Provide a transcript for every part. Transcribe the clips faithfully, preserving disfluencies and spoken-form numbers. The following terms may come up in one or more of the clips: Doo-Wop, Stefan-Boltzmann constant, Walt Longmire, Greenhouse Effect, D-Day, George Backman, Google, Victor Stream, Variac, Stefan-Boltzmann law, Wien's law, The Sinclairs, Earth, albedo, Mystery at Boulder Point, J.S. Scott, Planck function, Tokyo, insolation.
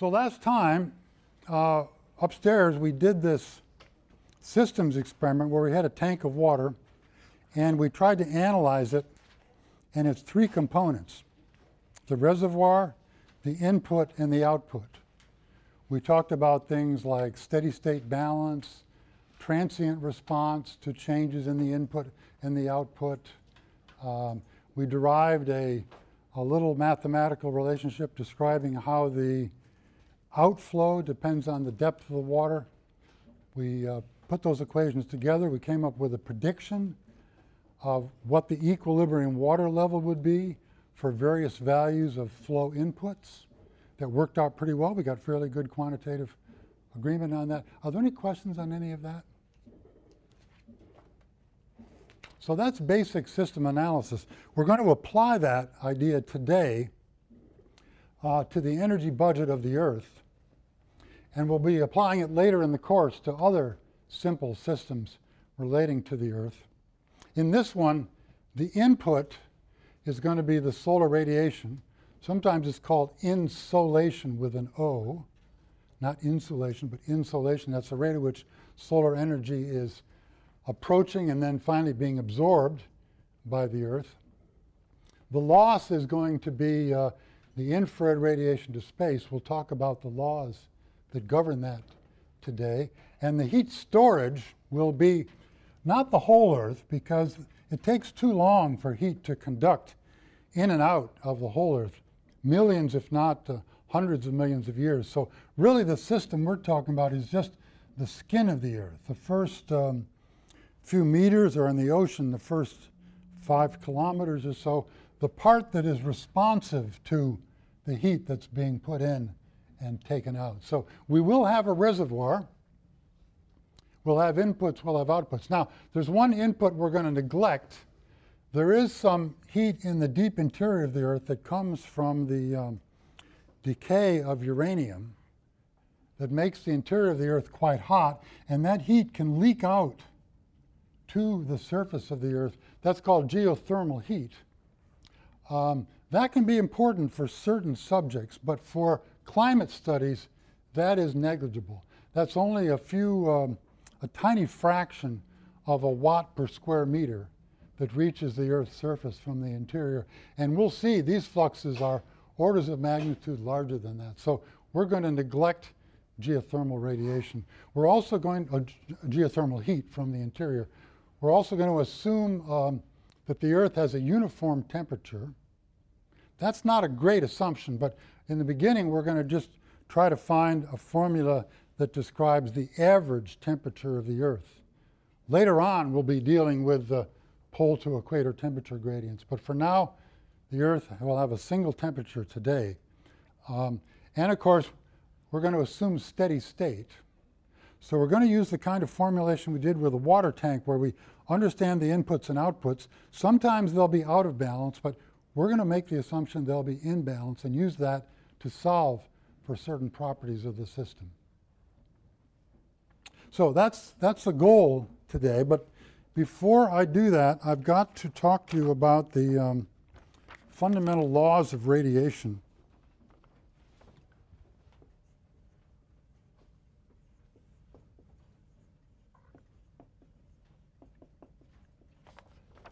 So last time uh, upstairs we did this systems experiment where we had a tank of water and we tried to analyze it and its three components: the reservoir, the input, and the output. We talked about things like steady state balance, transient response to changes in the input and the output. Um, we derived a, a little mathematical relationship describing how the outflow depends on the depth of the water. We uh, put those equations together. We came up with a prediction of what the equilibrium water level would be for various values of flow inputs. That worked out pretty well. We got fairly good quantitative agreement on that. Are there any questions on any of that? So that's basic system analysis. We're going to apply that idea today uh, to the energy budget of the Earth, and we'll be applying it later in the course to other simple systems relating to the Earth. In this one, the input is going to be the solar radiation. Sometimes it's called insolation with an O, not insulation, but insolation. That's the rate at which solar energy is approaching and then finally being absorbed by the Earth. The loss is going to be uh, the infrared radiation to space. We'll talk about the laws that govern that today. And the heat storage will be not the whole Earth, because it takes too long for heat to conduct in and out of the whole Earth. Millions, if not uh, hundreds of millions of years. So really the system we're talking about is just the skin of the Earth. The first um, few meters are in the ocean, the first five kilometers or so, the part that is responsive to the heat that's being put in and taken out. So we will have a reservoir. We'll have inputs, we'll have outputs. Now, there's one input we're going to neglect. There is some heat in the deep interior of the Earth that comes from the um, decay of uranium that makes the interior of the Earth quite hot, and that heat can leak out to the surface of the Earth. That's called geothermal heat. Um, that can be important for certain subjects, but for climate studies, that is negligible. That's only a few, um, a tiny fraction of a watt per square meter that reaches the Earth's surface from the interior. And we'll see these fluxes are orders of magnitude larger than that. So we're going to neglect geothermal radiation. We're also going to, uh, geothermal heat from the interior. We're also going to assume um, that the Earth has a uniform temperature. That's not a great assumption, but in the beginning we're going to just try to find a formula that describes the average temperature of the Earth. Later on we'll be dealing with the pole to equator temperature gradients. But for now, the Earth will have a single temperature today. Um, and of course, we're going to assume steady state. So we're going to use the kind of formulation we did with the water tank, where we understand the inputs and outputs. Sometimes they'll be out of balance, but we're going to make the assumption they'll be in balance and use that to solve for certain properties of the system. So that's, that's the goal today. But before I do that, I've got to talk to you about the um, fundamental laws of radiation.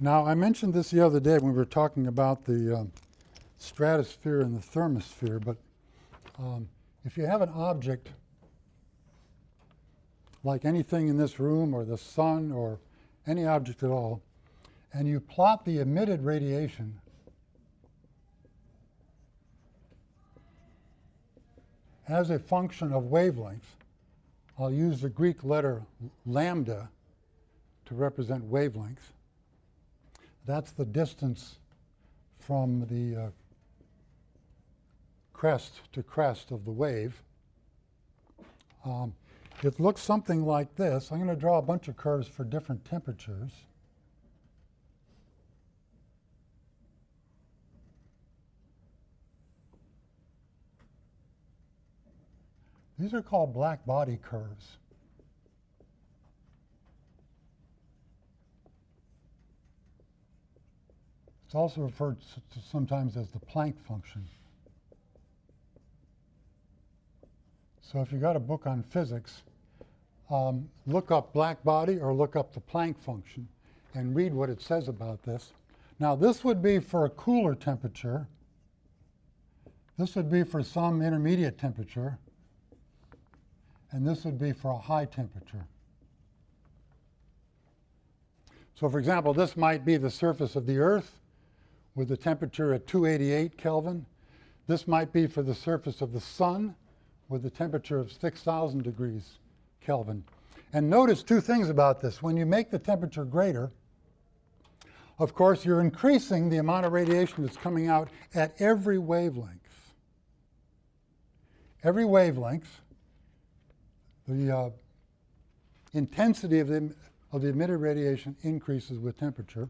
Now, I mentioned this the other day when we were talking about the um, stratosphere and the thermosphere, but um, if you have an object like anything in this room or the sun or any object at all, and you plot the emitted radiation as a function of wavelength. I'll use the Greek letter lambda to represent wavelength. That's the distance from the uh, crest to crest of the wave. Um, It looks something like this. I'm going to draw a bunch of curves for different temperatures. These are called black body curves. It's also referred to sometimes as the Planck function. So if you got a book on physics, um, look up black body or look up the Planck function and read what it says about this. Now this would be for a cooler temperature. This would be for some intermediate temperature. And this would be for a high temperature. So for example, this might be the surface of the Earth with the temperature at two eighty-eight Kelvin. This might be for the surface of the Sun with the temperature of six thousand degrees Kelvin. And notice two things about this. When you make the temperature greater, of course, you're increasing the amount of radiation that's coming out at every wavelength. Every wavelength, the uh, intensity of the, of the emitted radiation increases with temperature,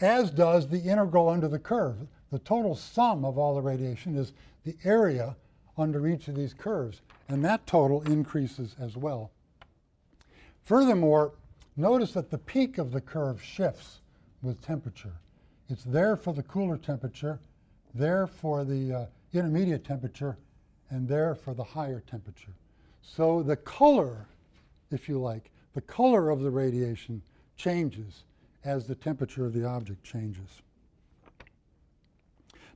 as does the integral under the curve. The total sum of all the radiation is the area under each of these curves, and that total increases as well. Furthermore, notice that the peak of the curve shifts with temperature. It's there for the cooler temperature, there for the uh, intermediate temperature, and there for the higher temperature. So the color, if you like, the color of the radiation changes as the temperature of the object changes.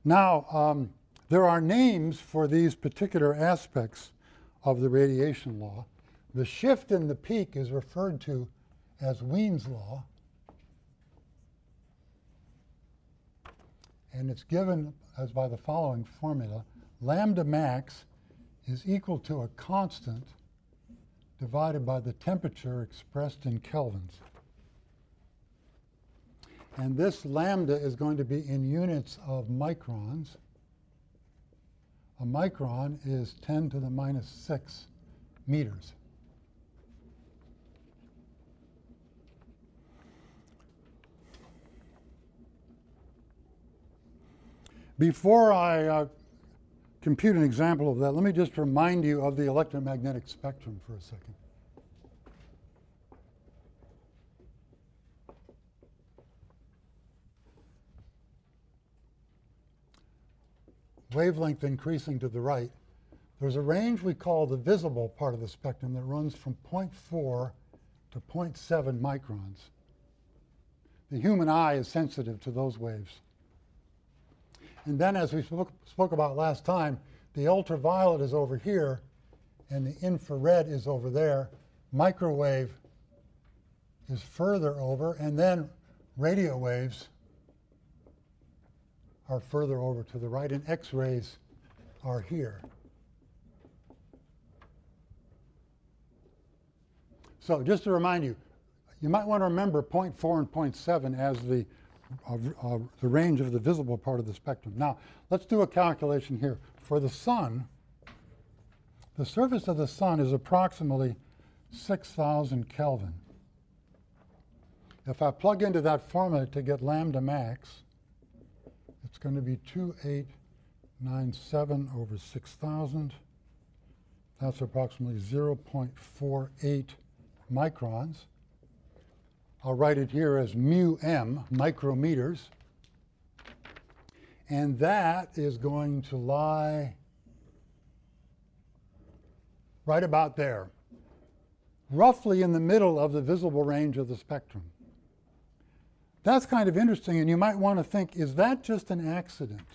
Now, um, there are names for these particular aspects of the radiation law. The shift in the peak is referred to as Wien's law, and it's given as by the following formula. Lambda max is equal to a constant divided by the temperature expressed in kelvins. And this lambda is going to be in units of microns. A micron is ten to the minus six meters. Before I uh, compute an example of that, let me just remind you of the electromagnetic spectrum for a second. Wavelength increasing to the right. There's a range we call the visible part of the spectrum that runs from zero point four to zero point seven microns. The human eye is sensitive to those waves. And then, as we spoke, spoke about last time, the ultraviolet is over here, and the infrared is over there. Microwave is further over, and then radio waves are further over to the right, and X-rays are here. So just to remind you, you might want to remember zero point four and zero point seven as the Of, uh, the range of the visible part of the spectrum. Now, let's do a calculation here. For the Sun, the surface of the Sun is approximately six thousand Kelvin. If I plug into that formula to get lambda max, it's going to be two eight nine seven over six thousand. That's approximately zero point four eight microns. I'll write it here as mu m, micrometers. And that is going to lie right about there, roughly in the middle of the visible range of the spectrum. That's kind of interesting, and you might want to think, is that just an accident?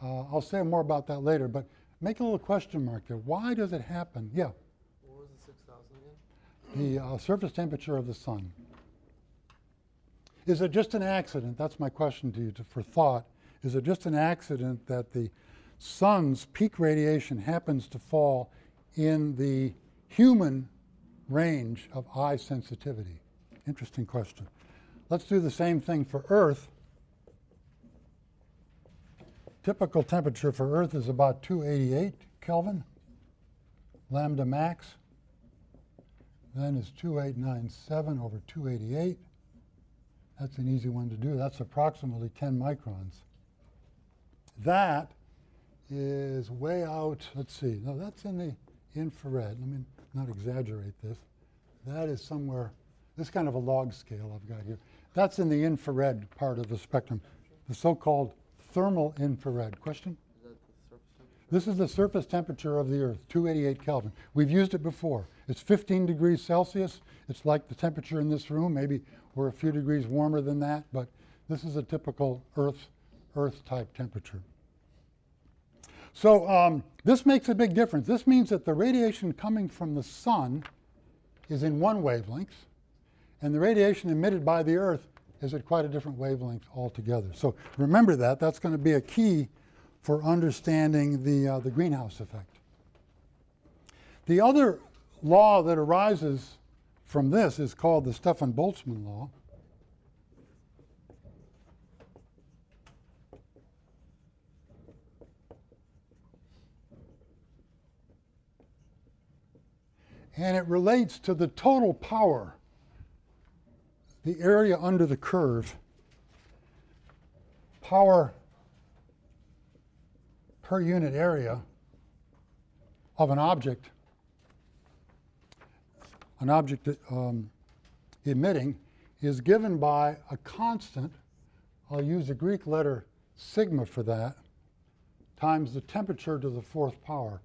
Uh, I'll say more about that later, but make a little question mark there. Why does it happen? Yeah. The uh, surface temperature of the Sun. Is it just an accident? That's my question to you to, for thought. Is it just an accident that the Sun's peak radiation happens to fall in the human range of eye sensitivity? Interesting question. Let's do the same thing for Earth. Typical temperature for Earth is about two eighty-eight Kelvin. Lambda max then is two eight nine seven over two eighty-eight. That's an easy one to do. That's approximately ten microns. That is way out. Let's see. No, that's in the infrared. Let me not exaggerate this. That is somewhere. This kind of a log scale I've got here. That's in the infrared part of the spectrum, the so-called thermal infrared. Question? Is that the surface temperature? This is the surface temperature of the Earth, two eighty-eight Kelvin. We've used it before. It's fifteen degrees Celsius. It's like the temperature in this room. Maybe we're a few degrees warmer than that, but this is a typical Earth, Earth-type temperature. So um, this makes a big difference. This means that the radiation coming from the sun is in one wavelength, and the radiation emitted by the Earth is at quite a different wavelength altogether. So remember that. That's going to be a key for understanding the, uh, the greenhouse effect. The other law that arises from this is called the Stefan-Boltzmann law. And it relates to the total power, the area under the curve, power per unit area of an object, an object um, emitting, is given by a constant, I'll use the Greek letter sigma for that, times the temperature to the fourth power.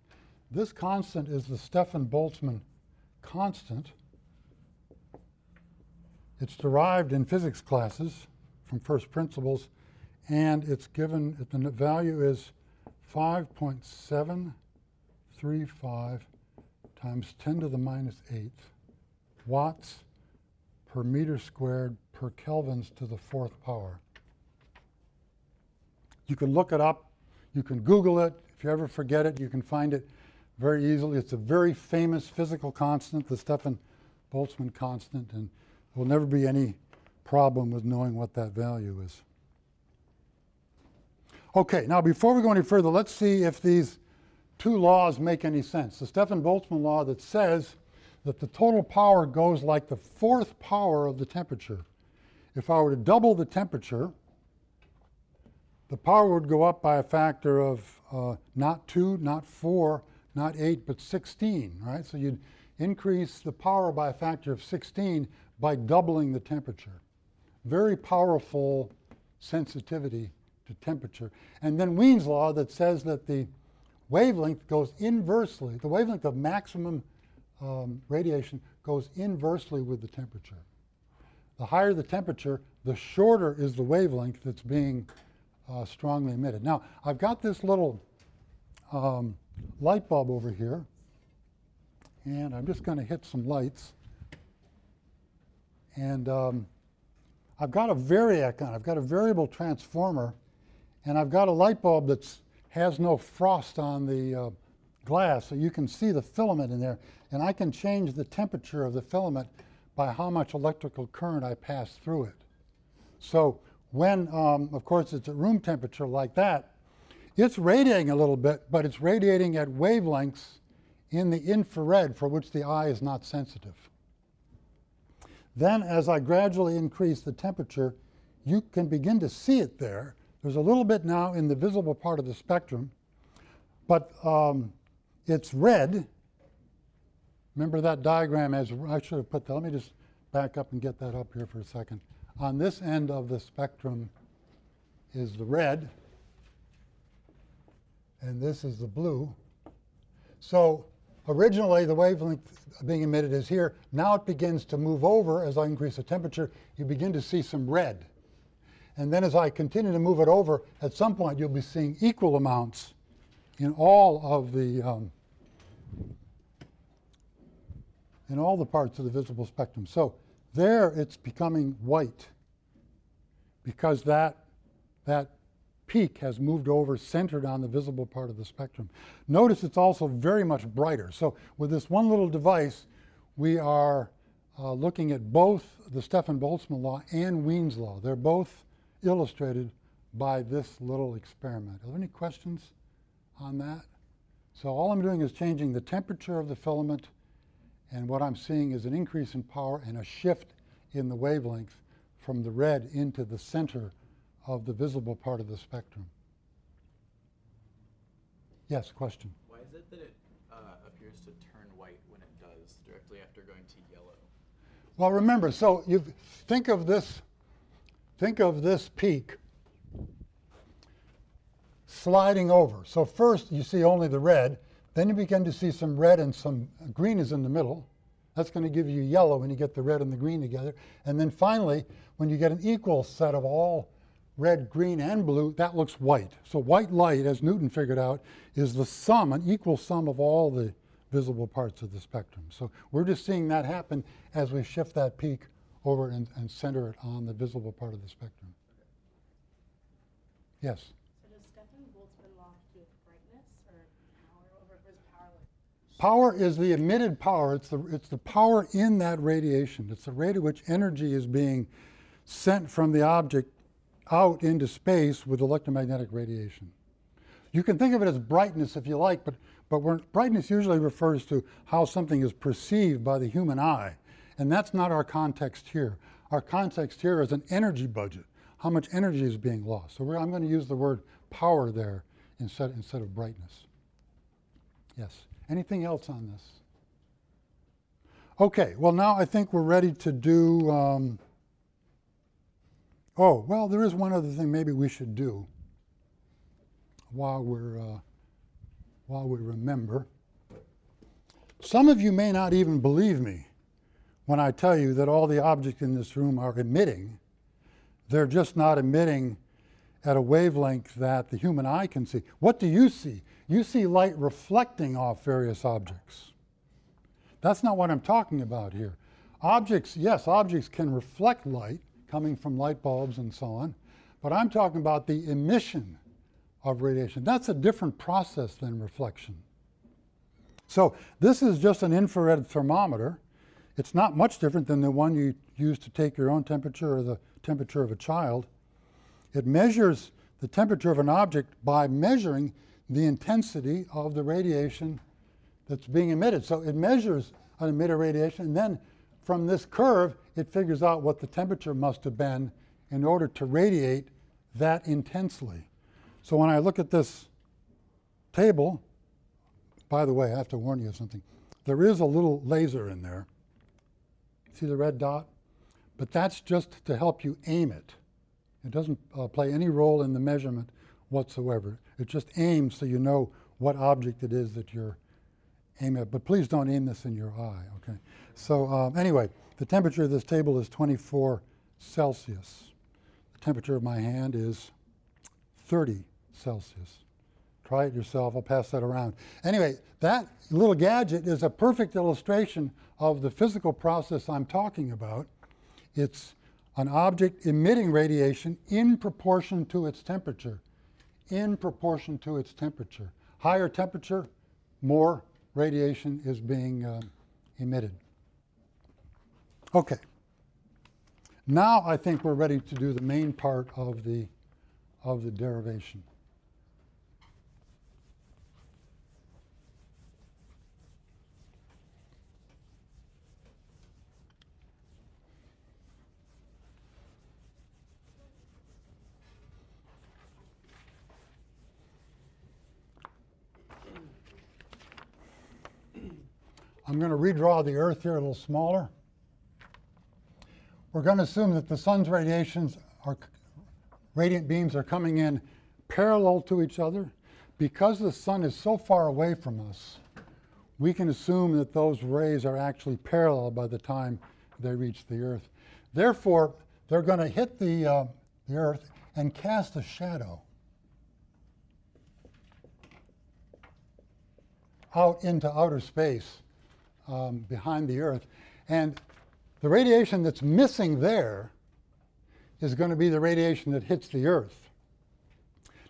This constant is the Stefan-Boltzmann constant. It's derived in physics classes from first principles, and it's given, the value is five point seven three five times ten to the minus eighth watts per meter squared per kelvins to the fourth power. You can look it up. You can Google it. If you ever forget it, you can find it very easily. It's a very famous physical constant, the Stefan-Boltzmann constant, and there will never be any problem with knowing what that value is. Okay, now before we go any further, let's see if these two laws make any sense. The Stefan-Boltzmann law that says that the total power goes like the fourth power of the temperature. If I were to double the temperature, the power would go up by a factor of uh, not two, not four, not eight, but sixteen, right? So you'd increase the power by a factor of sixteen by doubling the temperature. Very powerful sensitivity to temperature. And then Wien's law that says that the wavelength goes inversely, the wavelength of maximum um, radiation goes inversely with the temperature. The higher the temperature, the shorter is the wavelength that's being uh, strongly emitted. Now, I've got this little um, light bulb over here, and I'm just going to hit some lights. And um, I've got a variac on. I've got a variable transformer, and I've got a light bulb that has no frost on the uh, glass, so you can see the filament in there. And I can change the temperature of the filament by how much electrical current I pass through it. So when, um, of course, it's at room temperature like that, it's radiating a little bit, but it's radiating at wavelengths in the infrared for which the eye is not sensitive. Then, as I gradually increase the temperature, you can begin to see it there. There's a little bit now in the visible part of the spectrum, but um, it's red. Remember that diagram as I should have put that. Let me just back up and get that up here for a second. On this end of the spectrum is the red, and this is the blue. So originally, the wavelength being emitted is here. Now it begins to move over. As I increase the temperature, you begin to see some red. And then as I continue to move it over, at some point, you'll be seeing equal amounts in all of the, um, in all the parts of the visible spectrum. So there, it's becoming white because that, that peak has moved over, centered on the visible part of the spectrum. Notice it's also very much brighter. So with this one little device, we are uh, looking at both the Stefan-Boltzmann law and Wien's law. They're both illustrated by this little experiment. Are there any questions on that? So all I'm doing is changing the temperature of the filament, and what I'm seeing is an increase in power and a shift in the wavelength from the red into the center of the visible part of the spectrum. Yes, question? Why is it that it uh, appears to turn white when it does, directly after going to yellow? Well, remember, so you think of this, think of this peak sliding over. So first you see only the red, then you begin to see some red and some green is in the middle. That's going to give you yellow when you get the red and the green together. And then finally, when you get an equal set of all red, green, and blue, that looks white. So white light, as Newton figured out, is the sum, an equal sum of all the visible parts of the spectrum. So we're just seeing that happen as we shift that peak over and, and center it on the visible part of the spectrum. Yes? So does Stefan-Boltzmann law have to do with brightness or power, or is power like? Power is the emitted power. It's the, it's the power in that radiation. It's the rate at which energy is being sent from the object out into space with electromagnetic radiation. You can think of it as brightness if you like, but But we're, brightness usually refers to how something is perceived by the human eye. And that's not our context here. Our context here is an energy budget, how much energy is being lost. So we're, I'm going to use the word power there instead, instead of brightness. Yes. Anything else on this? Okay. Well, now I think we're ready to do... Um, oh, well, there is one other thing maybe we should do while we're... Uh, while we remember. Some of you may not even believe me when I tell you that all the objects in this room are emitting. They're just not emitting at a wavelength that the human eye can see. What do you see? You see light reflecting off various objects. That's not what I'm talking about here. Objects, yes, objects can reflect light coming from light bulbs and so on, but I'm talking about the emission of radiation. That's a different process than reflection. So this is just an infrared thermometer. It's not much different than the one you use to take your own temperature or the temperature of a child. It measures the temperature of an object by measuring the intensity of the radiation that's being emitted. So it measures an emitted radiation, and then from this curve it figures out what the temperature must have been in order to radiate that intensely. So when I look at this table, by the way, I have to warn you of something. There is a little laser in there. See the red dot? But that's just to help you aim it. It doesn't uh, play any role in the measurement whatsoever. It just aims so you know what object it is that you're aiming at. But please don't aim this in your eye, okay? So um, anyway, the temperature of this table is twenty-four Celsius. The temperature of my hand is thirty Celsius. Try it yourself. I'll pass that around. Anyway, that little gadget is a perfect illustration of the physical process I'm talking about. It's an object emitting radiation in proportion to its temperature. In proportion to its temperature. Higher temperature, more radiation is being uh, emitted. Okay. Now I think we're ready to do the main part of the of the derivation. I'm going to redraw the Earth here a little smaller. We're going to assume that the sun's radiations are Radiant beams are coming in parallel to each other. Because the sun is so far away from us, we can assume that those rays are actually parallel by the time they reach the Earth. Therefore, they're going to hit the, uh, the Earth and cast a shadow out into outer space um, behind the Earth. And the radiation that's missing there is going to be the radiation that hits the Earth.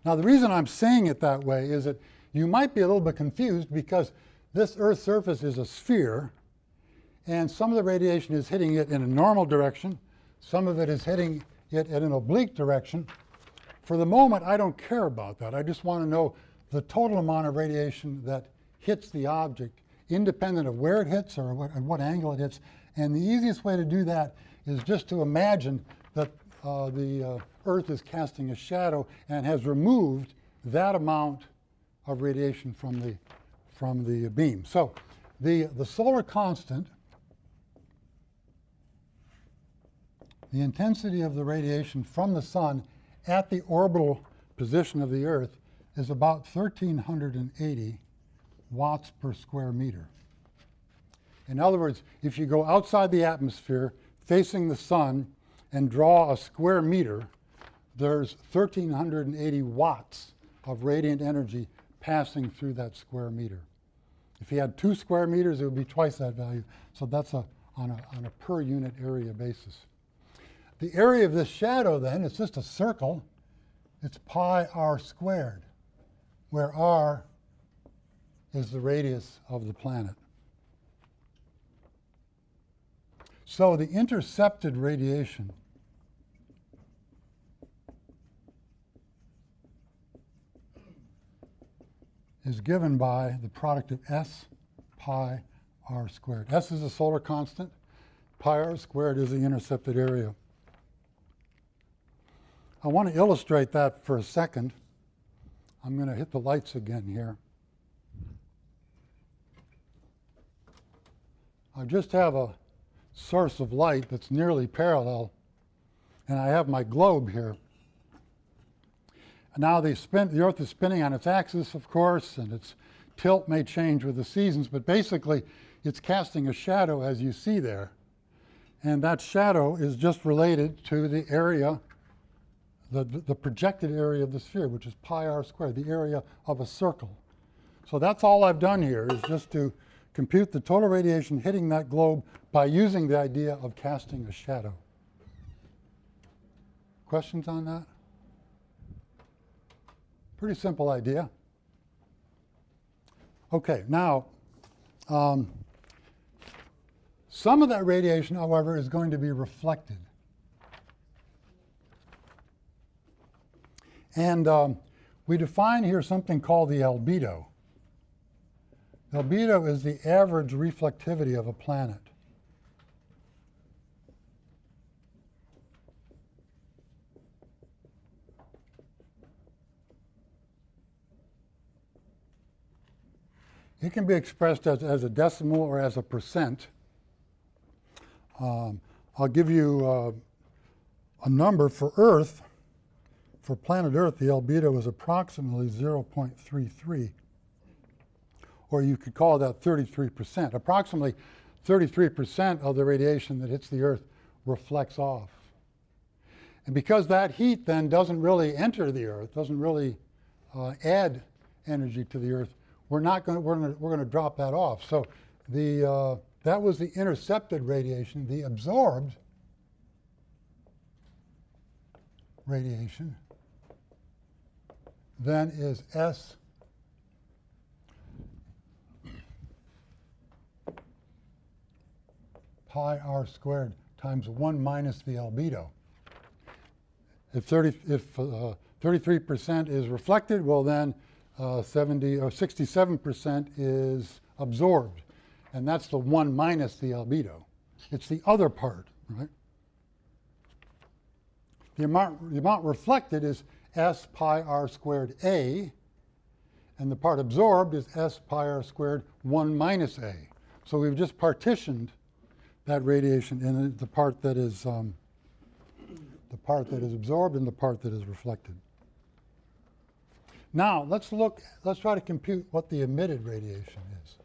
Now, the reason I'm saying it that way is that you might be a little bit confused because this Earth's surface is a sphere, and some of the radiation is hitting it in a normal direction, some of it is hitting it in an oblique direction. For the moment, I don't care about that. I just want to know the total amount of radiation that hits the object, independent of where it hits or what, at what angle it hits. And the easiest way to do that is just to imagine that Uh, the uh, Earth is casting a shadow and has removed that amount of radiation from the from the beam. So the, the solar constant, the intensity of the radiation from the sun at the orbital position of the Earth, is about one thousand three hundred eighty watts per square meter. In other words, if you go outside the atmosphere facing the sun and draw a square meter, there's one thousand three hundred eighty watts of radiant energy passing through that square meter. If you had two square meters, it would be twice that value. So that's a, on, a, on a per unit area basis. The area of this shadow then, it's just a circle. It's pi r squared, where r is the radius of the planet. So the intercepted radiation is given by the product of S pi r squared. S is a solar constant. Pi r squared is the intercepted area. I want to illustrate that for a second. I'm going to hit the lights again here. I just have a source of light that's nearly parallel, and I have my globe here. Now the, spin, the Earth is spinning on its axis, of course, and its tilt may change with the seasons, but basically it's casting a shadow as you see there. And that shadow is just related to the area, the, the projected area of the sphere, which is pi r squared, the area of a circle. So that's all I've done here, is just to compute the total radiation hitting that globe by using the idea of casting a shadow. Questions on that? Pretty simple idea. Okay, now, um, some of that radiation, however, is going to be reflected. And um, we define here something called the albedo. Albedo is the average reflectivity of a planet. It can be expressed as, as a decimal or as a percent. Um, I'll give you uh, a number for Earth. For planet Earth, the albedo is approximately zero point three three, or you could call that thirty-three percent. Approximately thirty-three percent of the radiation that hits the Earth reflects off. And because that heat then doesn't really enter the Earth, doesn't really uh, add energy to the Earth, We're not going. We're going. We're going to drop that off. So, the uh, that was the intercepted radiation. The absorbed radiation then is S pi r squared times one minus the albedo. If thirty, if uh, thirty-three percent is reflected, well then. Uh, seventy or sixty-seven percent is absorbed, and that's the one minus the albedo. It's the other part, right? The amount, the amount reflected is S pi r squared A, and the part absorbed is S pi r squared one minus A. So we've just partitioned that radiation in the part that is um, the part that is absorbed and the part that is reflected. Now, let's look, let's try to compute what the emitted radiation is.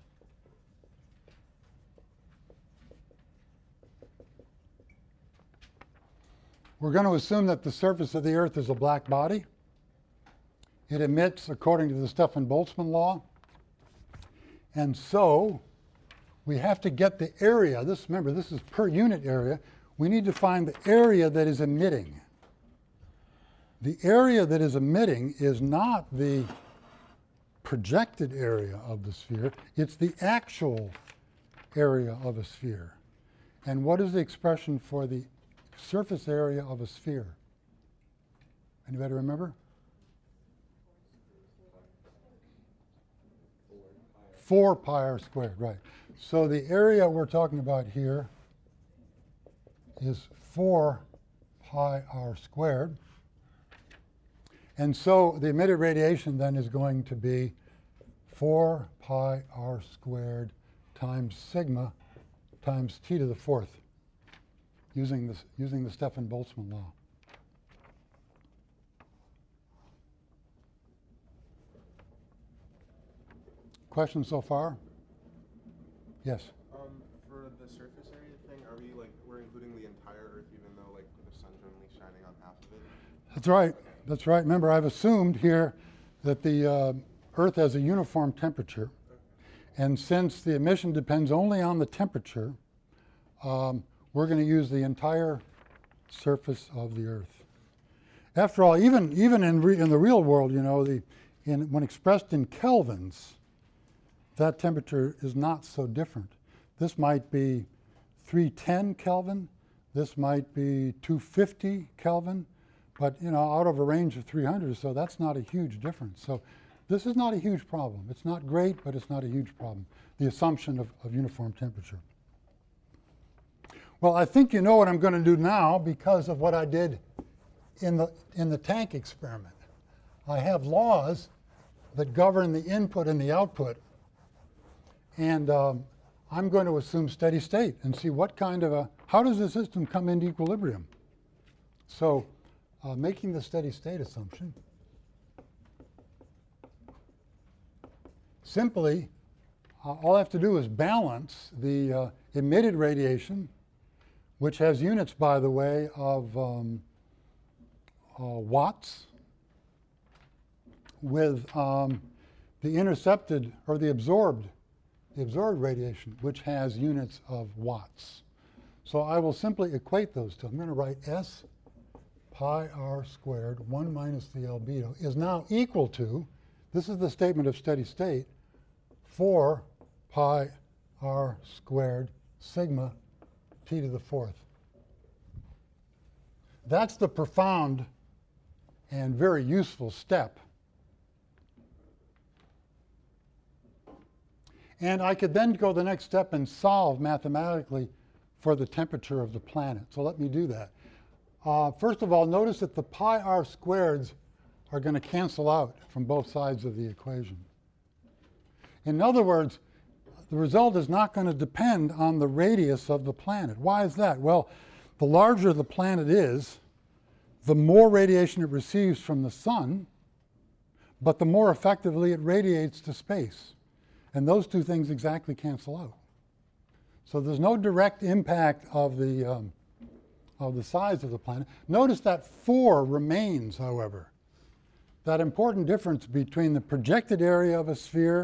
We're going to assume that the surface of the Earth is a black body. It emits according to the Stefan-Boltzmann law. And so, we have to get the area. This, remember, this is per unit area. We need to find the area that is emitting. The area that is emitting is not the projected area of the sphere, it's the actual area of a sphere. And what is the expression for the surface area of a sphere? Anybody remember? four pi r squared, right. So the area we're talking about here is four pi r squared. And so the emitted radiation then is going to be four pi r squared times sigma times t to the fourth, using, this, using the Stefan-Boltzmann law. Questions so far? Yes? Um, for the surface area thing, are we like, we're including the entire Earth even though like the sun's only shining on half of it? That's right. Okay. That's right. Remember, I've assumed here that the uh, Earth has a uniform temperature. Okay. And since the emission depends only on the temperature, um, we're going to use the entire surface of the Earth. After all, even even in re in the real world, you know, the in when expressed in kelvins, that temperature is not so different. This might be three ten Kelvin. This might be two fifty Kelvin. But you know, out of a range of three hundred, so that's not a huge difference. So this is not a huge problem. It's not great, but it's not a huge problem. The assumption of, of uniform temperature. Well, I think you know what I'm going to do now because of what I did in the in the tank experiment. I have laws that govern the input and the output, and um, I'm going to assume steady state and see what kind of a how does the system come into equilibrium. So Uh, making the steady state assumption, simply uh, all I have to do is balance the uh, emitted radiation, which has units, by the way, of um, uh, watts, with um, the intercepted or the absorbed, the absorbed radiation, which has units of watts. So I will simply equate those two. I'm going to write S pi r squared, one minus the albedo, is now equal to, this is the statement of steady state, four pi r squared sigma t to the fourth. That's the profound and very useful step. And I could then go the next step and solve mathematically for the temperature of the planet. So let me do that. Uh, first of all, notice that the pi r squareds are going to cancel out from both sides of the equation. In other words, the result is not going to depend on the radius of the planet. Why is that? Well, the larger the planet is, the more radiation it receives from the sun, but the more effectively it radiates to space. And those two things exactly cancel out. So there's no direct impact of the um, of the size of the planet. Notice that four remains, however. That important difference between the projected area of a sphere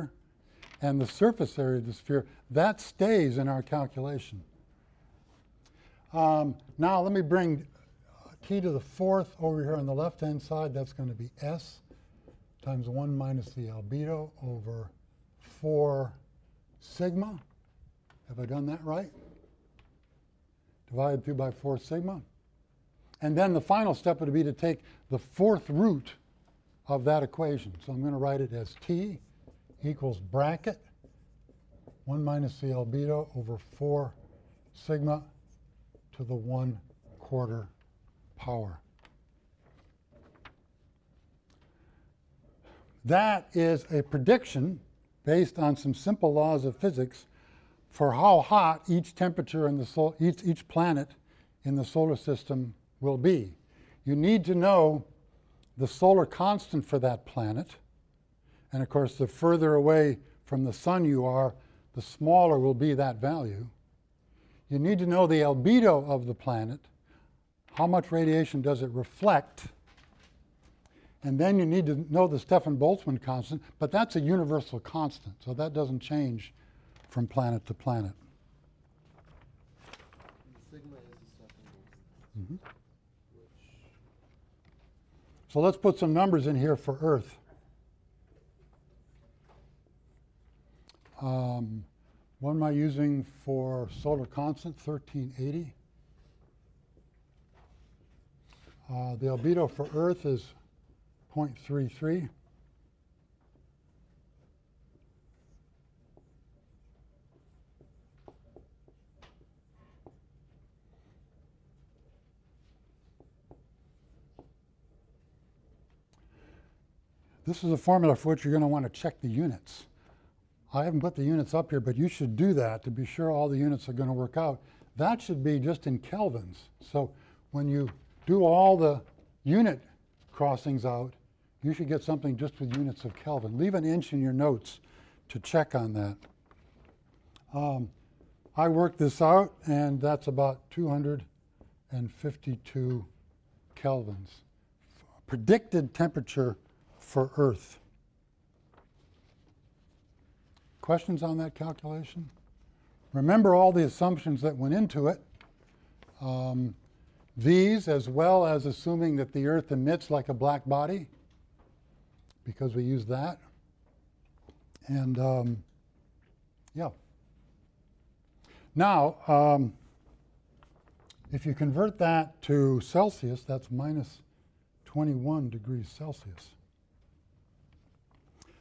and the surface area of the sphere, that stays in our calculation. Um, now let me bring t to the fourth over here on the left-hand side. That's going to be S times one minus the albedo over four sigma. Have I done that right? Divided through by four sigma. And then the final step would be to take the fourth root of that equation. So I'm going to write it as t equals bracket one minus the albedo over four sigma to the one quarter power. That is a prediction based on some simple laws of physics for how hot each temperature in the sol each, each planet in the solar system will be. You need to know the solar constant for that planet. And of course, the further away from the sun you are, the smaller will be that value. You need to know the albedo of the planet. How much radiation does it reflect? And then you need to know the Stefan-Boltzmann constant, but that's a universal constant, so that doesn't change from planet to planet. Sigma is the Stefan-Boltzmann. Mm-hmm. So let's put some numbers in here for Earth. Um, what am I using for solar constant? thirteen eighty. Uh, the albedo for Earth is zero point three three. This is a formula for which you're going to want to check the units. I haven't put the units up here, but you should do that to be sure all the units are going to work out. That should be just in kelvins. So when you do all the unit crossings out, you should get something just with units of Kelvin. Leave an inch in your notes to check on that. Um, I worked this out, and that's about two hundred fifty-two kelvins, predicted temperature for Earth. Questions on that calculation? Remember all the assumptions that went into it. Um, these, as well as assuming that the Earth emits like a black body, because we use that. And um, yeah. Now, um, if you convert that to Celsius, that's minus twenty-one degrees Celsius.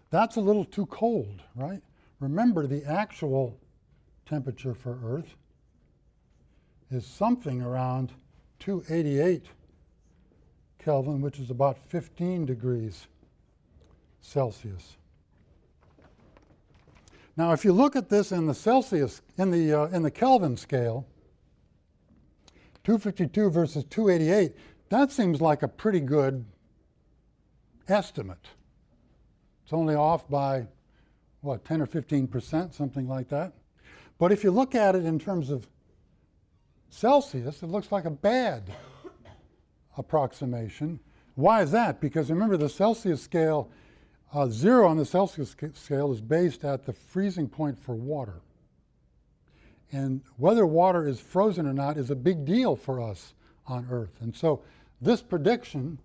That's a little too cold, right? Remember, the actual temperature for Earth is something around two eighty-eight Kelvin, which is about fifteen degrees Celsius. Now, if you look at this in the Celsius, in the uh, in the Kelvin scale, two fifty-two versus two eighty-eight, that seems like a pretty good estimate. It's only off by what, ten or fifteen percent, something like that. But if you look at it in terms of Celsius, it looks like a bad approximation. Why is that? Because remember, the Celsius scale, uh, zero on the Celsius scale is based at the freezing point for water. And whether water is frozen or not is a big deal for us on Earth. And so this prediction,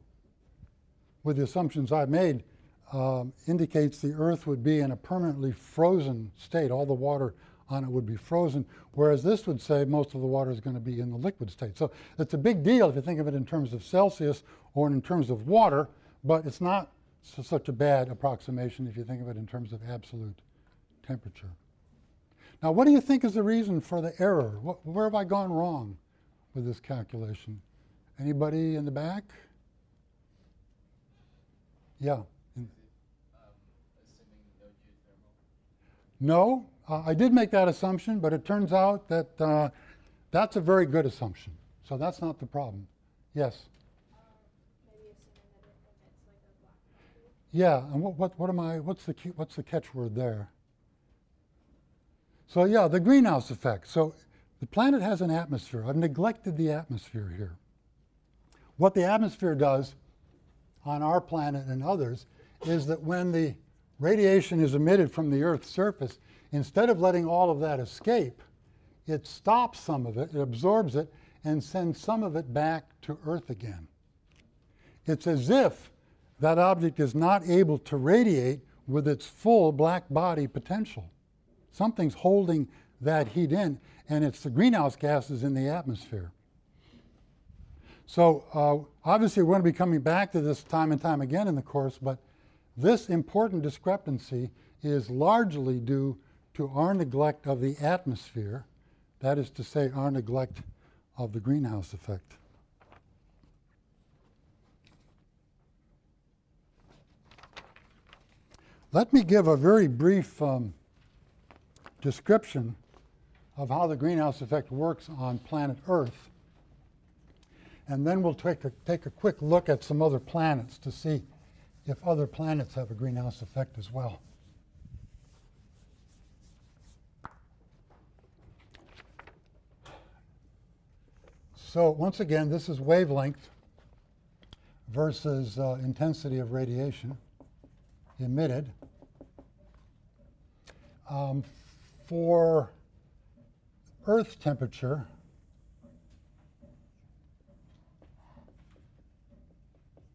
with the assumptions I've made, um, indicates the Earth would be in a permanently frozen state. All the water on it would be frozen, whereas this would say most of the water is going to be in the liquid state. So it's a big deal if you think of it in terms of Celsius or in terms of water, but it's not so, such a bad approximation if you think of it in terms of absolute temperature. Now, what do you think is the reason for the error? What, where have I gone wrong with this calculation? Anybody in the back? Yeah. No, uh, I did make that assumption, but it turns out that uh, that's a very good assumption. So that's not the problem. Yes? Um, maybe assuming that it emits like a black body. Yeah, and what, what, what am I, what's the, key, what's the catchword there? So yeah, the greenhouse effect. So the planet has an atmosphere. I've neglected the atmosphere here. What the atmosphere does on our planet and others is that when the radiation is emitted from the Earth's surface, instead of letting all of that escape, it stops some of it, it absorbs it, and sends some of it back to Earth again. It's as if that object is not able to radiate with its full black body potential. Something's holding that heat in, and it's the greenhouse gases in the atmosphere. So uh, obviously we're going to be coming back to this time and time again in the course, but this important discrepancy is largely due to our neglect of the atmosphere, that is to say, our neglect of the greenhouse effect. Let me give a very brief um, description of how the greenhouse effect works on planet Earth, and then we'll take a, take a quick look at some other planets to see if other planets have a greenhouse effect as well. So once again, this is wavelength versus uh, intensity of radiation emitted. Um, for Earth temperature,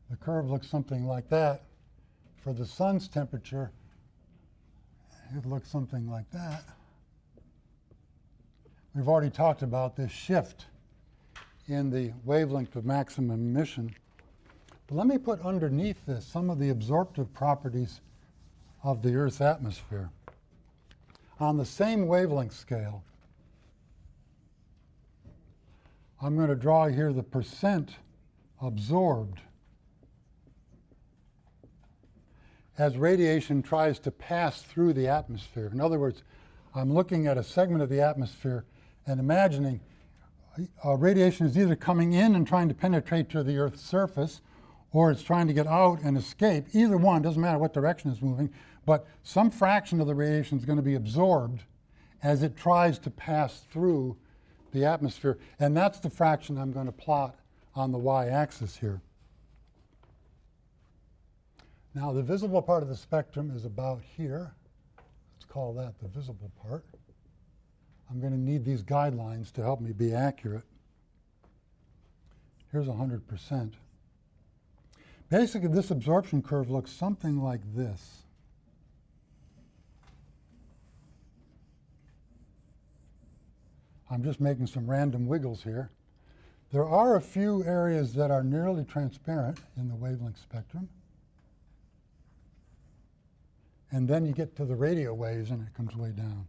the curve looks something like that. For the sun's temperature, it looks something like that. We've already talked about this shift in the wavelength of maximum emission. But let me put underneath this some of the absorptive properties of the Earth's atmosphere. On the same wavelength scale, I'm going to draw here the percent absorbed as radiation tries to pass through the atmosphere. In other words, I'm looking at a segment of the atmosphere and imagining uh, radiation is either coming in and trying to penetrate to the Earth's surface, or it's trying to get out and escape. Either one, doesn't matter what direction it's moving, But some fraction of the radiation is going to be absorbed as it tries to pass through the atmosphere. And that's the fraction I'm going to plot on the y-axis here. Now, the visible part of the spectrum is about here. Let's call that the visible part. I'm going to need these guidelines to help me be accurate. Here's one hundred percent. Basically, this absorption curve looks something like this. I'm just making some random wiggles here. There are a few areas that are nearly transparent in the wavelength spectrum. And then you get to the radio waves, and it comes way down.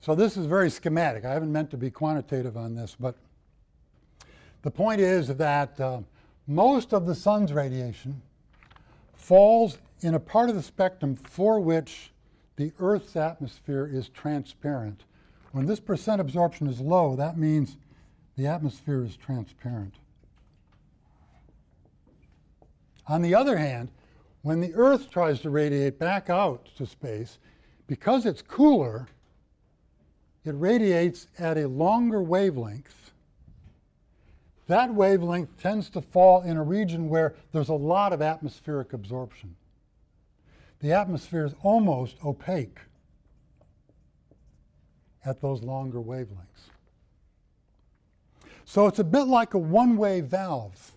So this is very schematic. I haven't meant to be quantitative on this, but the point is that uh, most of the sun's radiation falls in a part of the spectrum for which the Earth's atmosphere is transparent. When this percent absorption is low, that means the atmosphere is transparent. On the other hand, when the Earth tries to radiate back out to space, because it's cooler, it radiates at a longer wavelength. That wavelength tends to fall in a region where there's a lot of atmospheric absorption. The atmosphere is almost opaque at those longer wavelengths. So it's a bit like a one-way valve.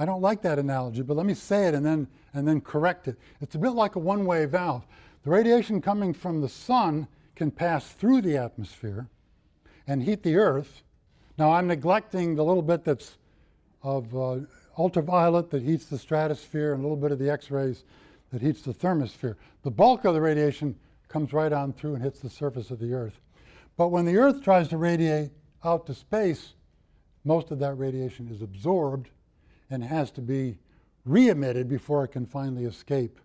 I don't like that analogy, but let me say it and then, and then correct it. It's a bit like a one-way valve. The radiation coming from the sun can pass through the atmosphere and heat the Earth. Now, I'm neglecting the little bit that's of uh, ultraviolet that heats the stratosphere and a little bit of the X-rays that heats the thermosphere. The bulk of the radiation comes right on through and hits the surface of the Earth. But when the Earth tries to radiate out to space, most of that radiation is absorbed and has to be re-emitted before it can finally escape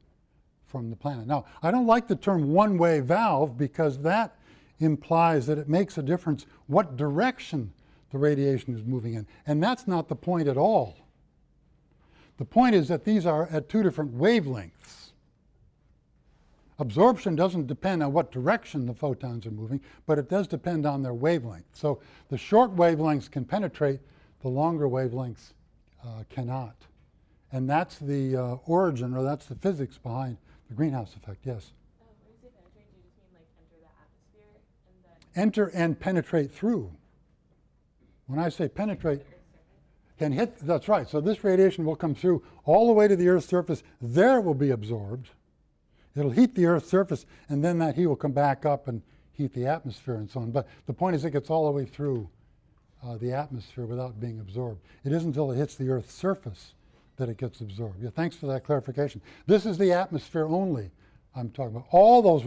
from the planet. Now, I don't like the term one-way valve because that implies that it makes a difference what direction the radiation is moving in. And that's not the point at all. The point is that these are at two different wavelengths. Absorption doesn't depend on what direction the photons are moving, but it does depend on their wavelength. So the short wavelengths can penetrate, the longer wavelengths Uh, cannot. And that's the uh, origin, or that's the physics behind the greenhouse effect. Yes? Um, when you say penetrate, do you just mean like enter the atmosphere? And then enter and penetrate through. When I say penetrate, can hit, that's right. So this radiation will come through all the way to the Earth's surface. There it will be absorbed. It'll heat the Earth's surface, and then that heat will come back up and heat the atmosphere and so on. But the point is it gets all the way through Uh, the atmosphere without being absorbed. It isn't until it hits the Earth's surface that it gets absorbed. Yeah, thanks for that clarification. This is the atmosphere only I'm talking about. All those,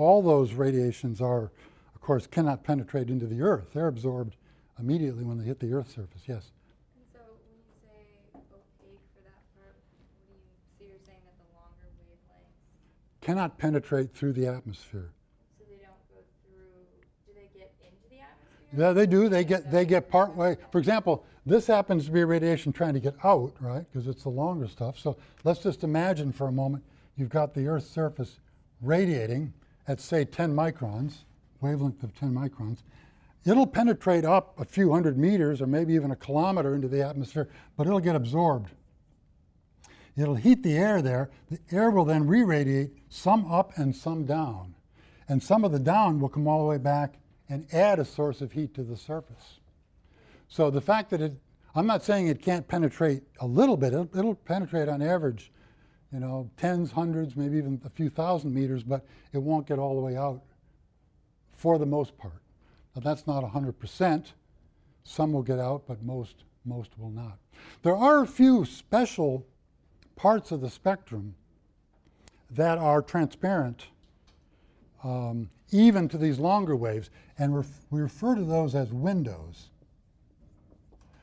all those radiations are, of course, cannot penetrate into the Earth. They're absorbed immediately when they hit the Earth's surface. Yes? And so when you say opaque for that part, so you're saying that the longer wavelengths cannot penetrate through the atmosphere. Yeah, they do. They get they get part way. For example, this happens to be radiation trying to get out, right? Because it's the longer stuff. So let's just imagine for a moment you've got the Earth's surface radiating at, say, ten microns, wavelength of ten microns. It'll penetrate up a few hundred meters or maybe even a kilometer into the atmosphere, but it'll get absorbed. It'll heat the air there. The air will then re-radiate some up and some down. And some of the down will come all the way back and add a source of heat to the surface. So the fact that it, I'm not saying it can't penetrate a little bit, it'll, it'll penetrate on average, you know, tens, hundreds, maybe even a few thousand meters, but it won't get all the way out for the most part. Now that's not one hundred percent. Some will get out, but most, most will not. There are a few special parts of the spectrum that are transparent Um, even to these longer waves, and ref we refer to those as windows.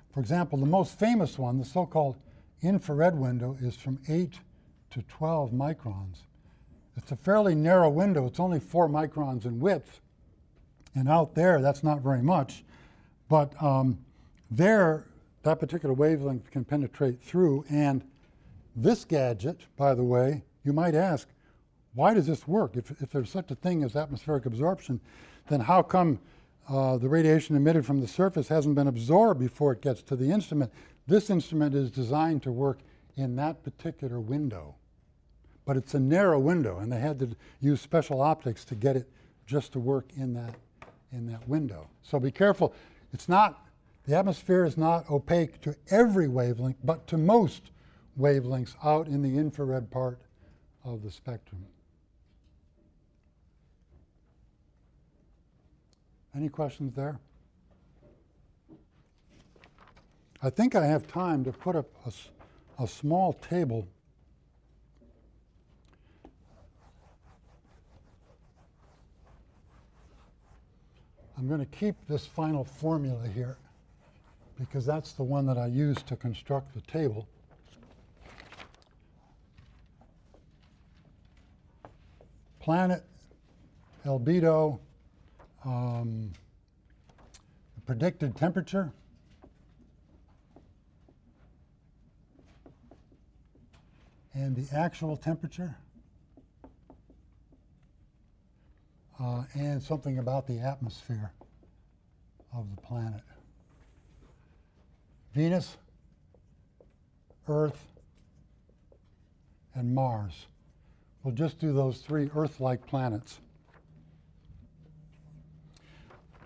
For example, the most famous one, the so-called infrared window, is from eight to twelve microns. It's a fairly narrow window. It's only four microns in width, and out there, that's not very much. But um, there, that particular wavelength can penetrate through, and This gadget, by the way, you might ask, why does this work? If, if there's such a thing as atmospheric absorption, then how come uh, the radiation emitted from the surface hasn't been absorbed before it gets to the instrument? This instrument is designed to work in that particular window. But it's a narrow window, and they had to use special optics to get it just to work in that, in that window. So be careful. It's not, the atmosphere is not opaque to every wavelength, but to most wavelengths out in the infrared part of the spectrum. Any questions there? I think I have time to put up a, a small table. I'm going to keep this final formula here because that's the one that I used to construct the table. Planet, albedo, um, predicted temperature, and the actual temperature, uh, and something about the atmosphere of the planet. Venus, Earth, and Mars. We'll just do those three Earth-like planets.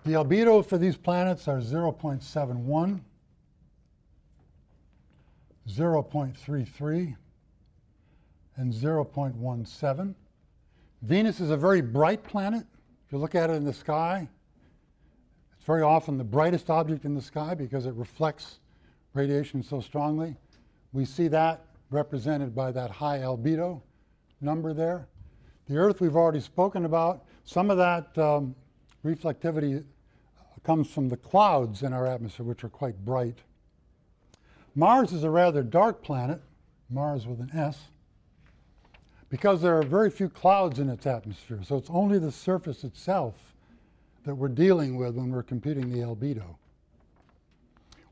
The albedo for these planets are zero point seven one, zero point three three, and zero point one seven. Venus is a very bright planet. If you look at it in the sky, it's very often the brightest object in the sky because it reflects radiation so strongly. We see that represented by that high albedo number there. The Earth we've already spoken about. Some of that um, reflectivity comes from the clouds in our atmosphere, which are quite bright. Mars is a rather dark planet, Mars with an S, because there are very few clouds in its atmosphere. So it's only the surface itself that we're dealing with when we're computing the albedo.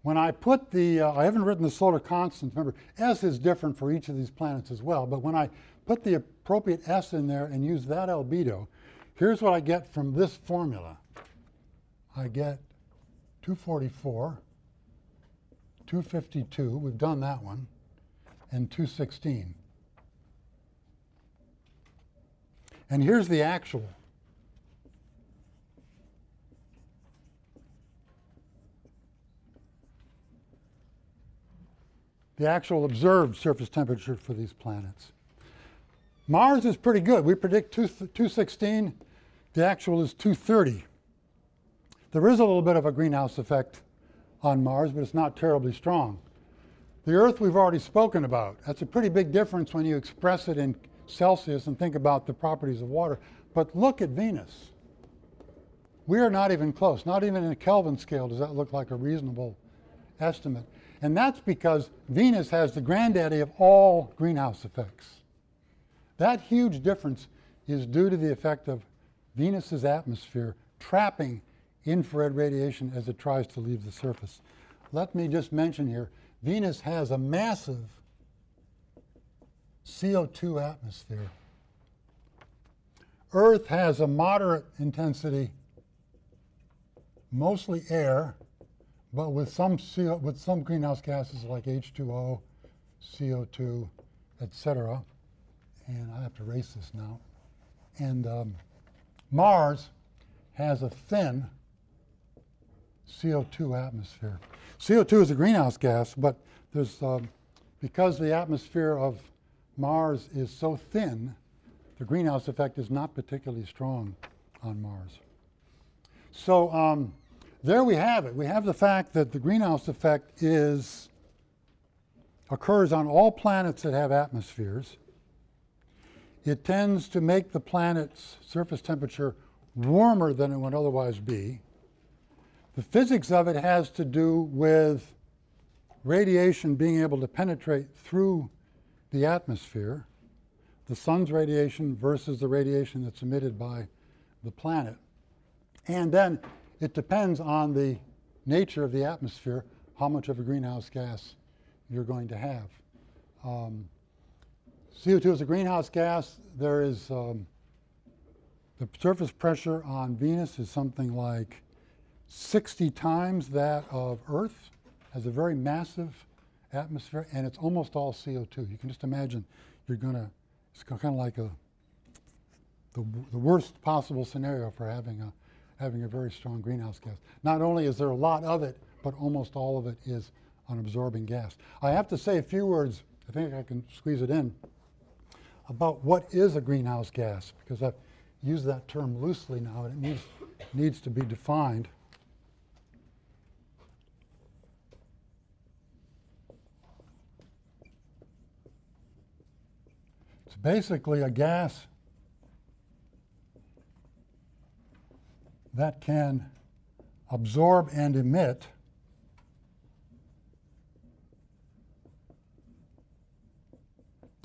When I put the, uh, I haven't written the solar constants, remember, S is different for each of these planets as well, but when I put the appropriate S in there and use that albedo, here's what I get from this formula. I get two forty-four, two fifty-two, we've done that one, and two sixteen. And here's the actual. The actual observed surface temperature for these planets. Mars is pretty good. We predict two sixteen. The actual is two thirty. There is a little bit of a greenhouse effect on Mars, but it's not terribly strong. The Earth we've already spoken about. That's a pretty big difference when you express it in Celsius and think about the properties of water. But look at Venus. We are not even close. Not even in a Kelvin scale does that look like a reasonable estimate. And that's because Venus has the granddaddy of all greenhouse effects. That huge difference is due to the effect of Venus's atmosphere trapping infrared radiation as it tries to leave the surface. Let me just mention here, Venus has a massive C O two atmosphere. Earth has a moderate intensity, mostly air, but with some CO, with some greenhouse gases like H two O, C O two, et cetera. And I have to erase this now. And um, Mars has a thin C O two atmosphere. C O two is a greenhouse gas, but there's um, because the atmosphere of Mars is so thin, the greenhouse effect is not particularly strong on Mars. So. Um, There we have it. We have the fact that the greenhouse effect is occurs on all planets that have atmospheres. It tends to make the planet's surface temperature warmer than it would otherwise be. The physics of it has to do with radiation being able to penetrate through the atmosphere, the sun's radiation versus the radiation that's emitted by the planet. And then it depends on the nature of the atmosphere, how much of a greenhouse gas you're going to have. Um, C O two is a greenhouse gas. There is um, the surface pressure on Venus is something like sixty times that of Earth. Has a very massive atmosphere, and it's almost all C O two. You can just imagine you're going to, it's kind of like a, the, the worst possible scenario for having a, having a very strong greenhouse gas. Not only is there a lot of it, but almost all of it is an absorbing gas. I have to say a few words, I think I can squeeze it in, about what is a greenhouse gas, because I've used that term loosely now, and it needs, needs to be defined. It's basically a gas that can absorb and emit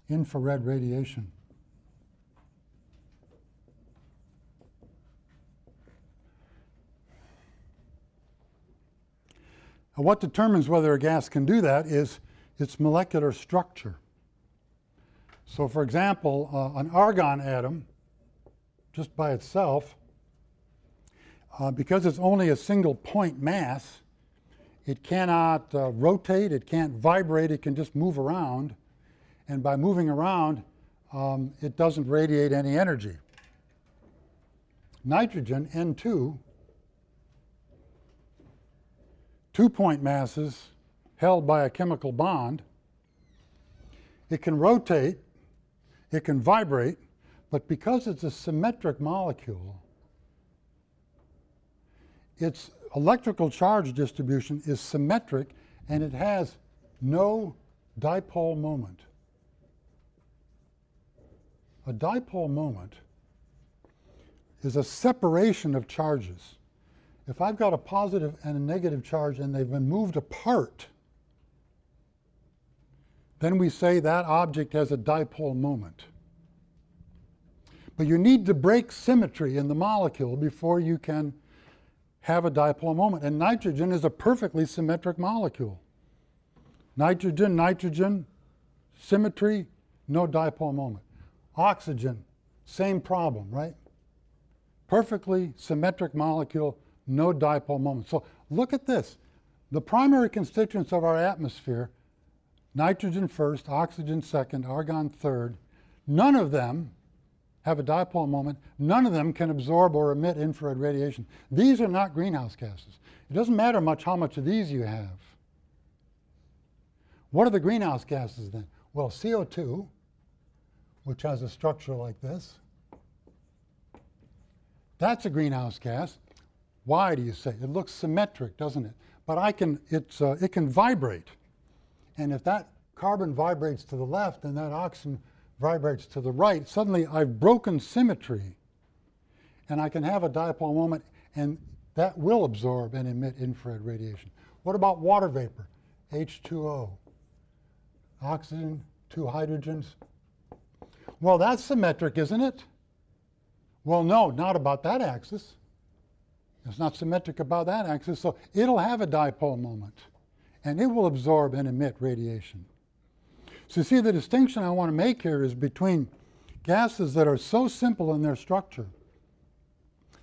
infrared radiation. Now, what determines whether a gas can do that is its molecular structure. So, for example, uh, an argon atom, just by itself, Uh, because it's only a single point mass, it cannot uh, rotate, it can't vibrate, it can just move around. And by moving around, um, it doesn't radiate any energy. Nitrogen, N two, two-point masses held by a chemical bond. It can rotate, it can vibrate, but because it's a symmetric molecule, its electrical charge distribution is symmetric, and it has no dipole moment. A dipole moment is a separation of charges. If I've got a positive and a negative charge and they've been moved apart, then we say that object has a dipole moment. But you need to break symmetry in the molecule before you can have a dipole moment, and nitrogen is a perfectly symmetric molecule. Nitrogen, nitrogen, symmetry, no dipole moment. Oxygen, same problem, right? Perfectly symmetric molecule, no dipole moment. So look at this. The primary constituents of our atmosphere, nitrogen first, oxygen second, argon third, none of them have a dipole moment, none of them can absorb or emit infrared radiation. These are not greenhouse gases. It doesn't matter much how much of these you have. What are the greenhouse gases then? Well, C O two, which has a structure like this, that's a greenhouse gas. Why do you say? It looks symmetric, doesn't it? But I can, it's, uh, it can vibrate. And if that carbon vibrates to the left, then that oxygen vibrates to the right, suddenly I've broken symmetry, and I can have a dipole moment, and that will absorb and emit infrared radiation. What about water vapor? H two O, oxygen, two hydrogens. Well, that's symmetric, isn't it? Well, no, not about that axis. It's not symmetric about that axis, so it'll have a dipole moment, and it will absorb and emit radiation. So you see, the distinction I want to make here is between gases that are so simple in their structure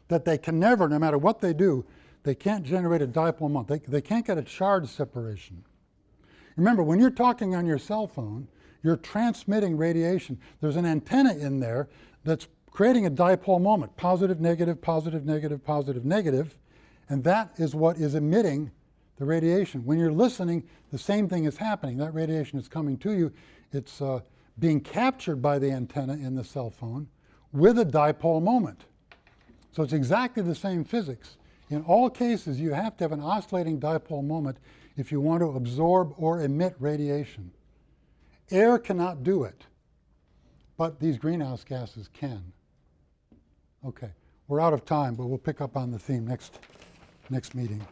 that they can never, no matter what they do, they can't generate a dipole moment. They, they can't get a charge separation. Remember, when you're talking on your cell phone, you're transmitting radiation. There's an antenna in there that's creating a dipole moment, positive, negative, positive, negative, positive, negative, and that is what is emitting the radiation. When you're listening, the same thing is happening. That radiation is coming to you. It's uh, being captured by the antenna in the cell phone with a dipole moment. So it's exactly the same physics. In all cases, you have to have an oscillating dipole moment if you want to absorb or emit radiation. Air cannot do it, but these greenhouse gases can. Okay, we're out of time, but we'll pick up on the theme next, next meeting.